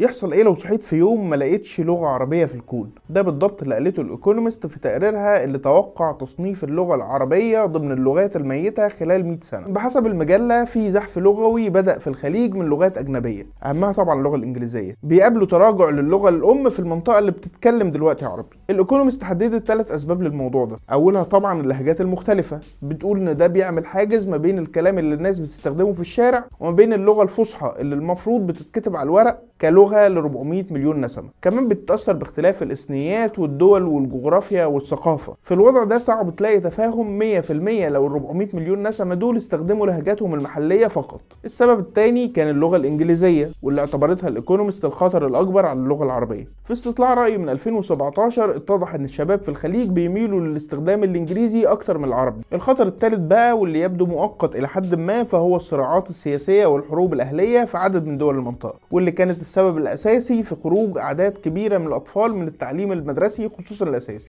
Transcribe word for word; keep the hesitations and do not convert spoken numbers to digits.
يحصل ايه لو صحيت في يوم ما لقيتش لغة عربية في الكون؟ ده بالضبط اللي قالته الايكونوميست في تقريرها اللي توقع تصنيف اللغة العربية ضمن اللغات الميتة خلال مئة سنة. بحسب المجلة في زحف لغوي بدأ في الخليج من لغات أجنبية، أهمها طبعا اللغة الإنجليزية، بيقابلوا تراجع للغة الأم في المنطقة اللي بتتكلم دلوقتي عربي. الايكونوميست حددت ثلاث أسباب للموضوع ده. أولها طبعا اللهجات المختلفة، بتقول إن ده بيعمل حاجز ما بين الكلام اللي الناس بتستخدمه في الشارع وما بين اللغة الفصحى اللي المفروض بتتكتب على الورق كلغة ل أربعمئة مليون نسمة. كمان بتتأثر باختلاف الإثنيات والدول والجغرافيا والثقافة. في الوضع ده صعب تلاقي تفاهم مية في المية لو أربعمئة مليون نسمة دول استخدموا لهجاتهم المحلية فقط. السبب الثاني كان اللغة الإنجليزية، واللي اعتبرتها الايكونوميست الخطر الأكبر على اللغة العربية. في استطلاع رأي من ألفين وسبعتاشر اتضح إن الشباب في الخليج بيميلوا للاستخدام الإنجليزي أكتر من العربي. الخطر الثالث بقى واللي يبدو مؤقت إلى حد ما فهو الصراعات السياسية والحروب الأهلية في عدد من دول المنطقة، واللي كانت السبب الأساسي في خروج أعداد كبيرة من الأطفال من التعليم المدرسي خصوصا الأساسي.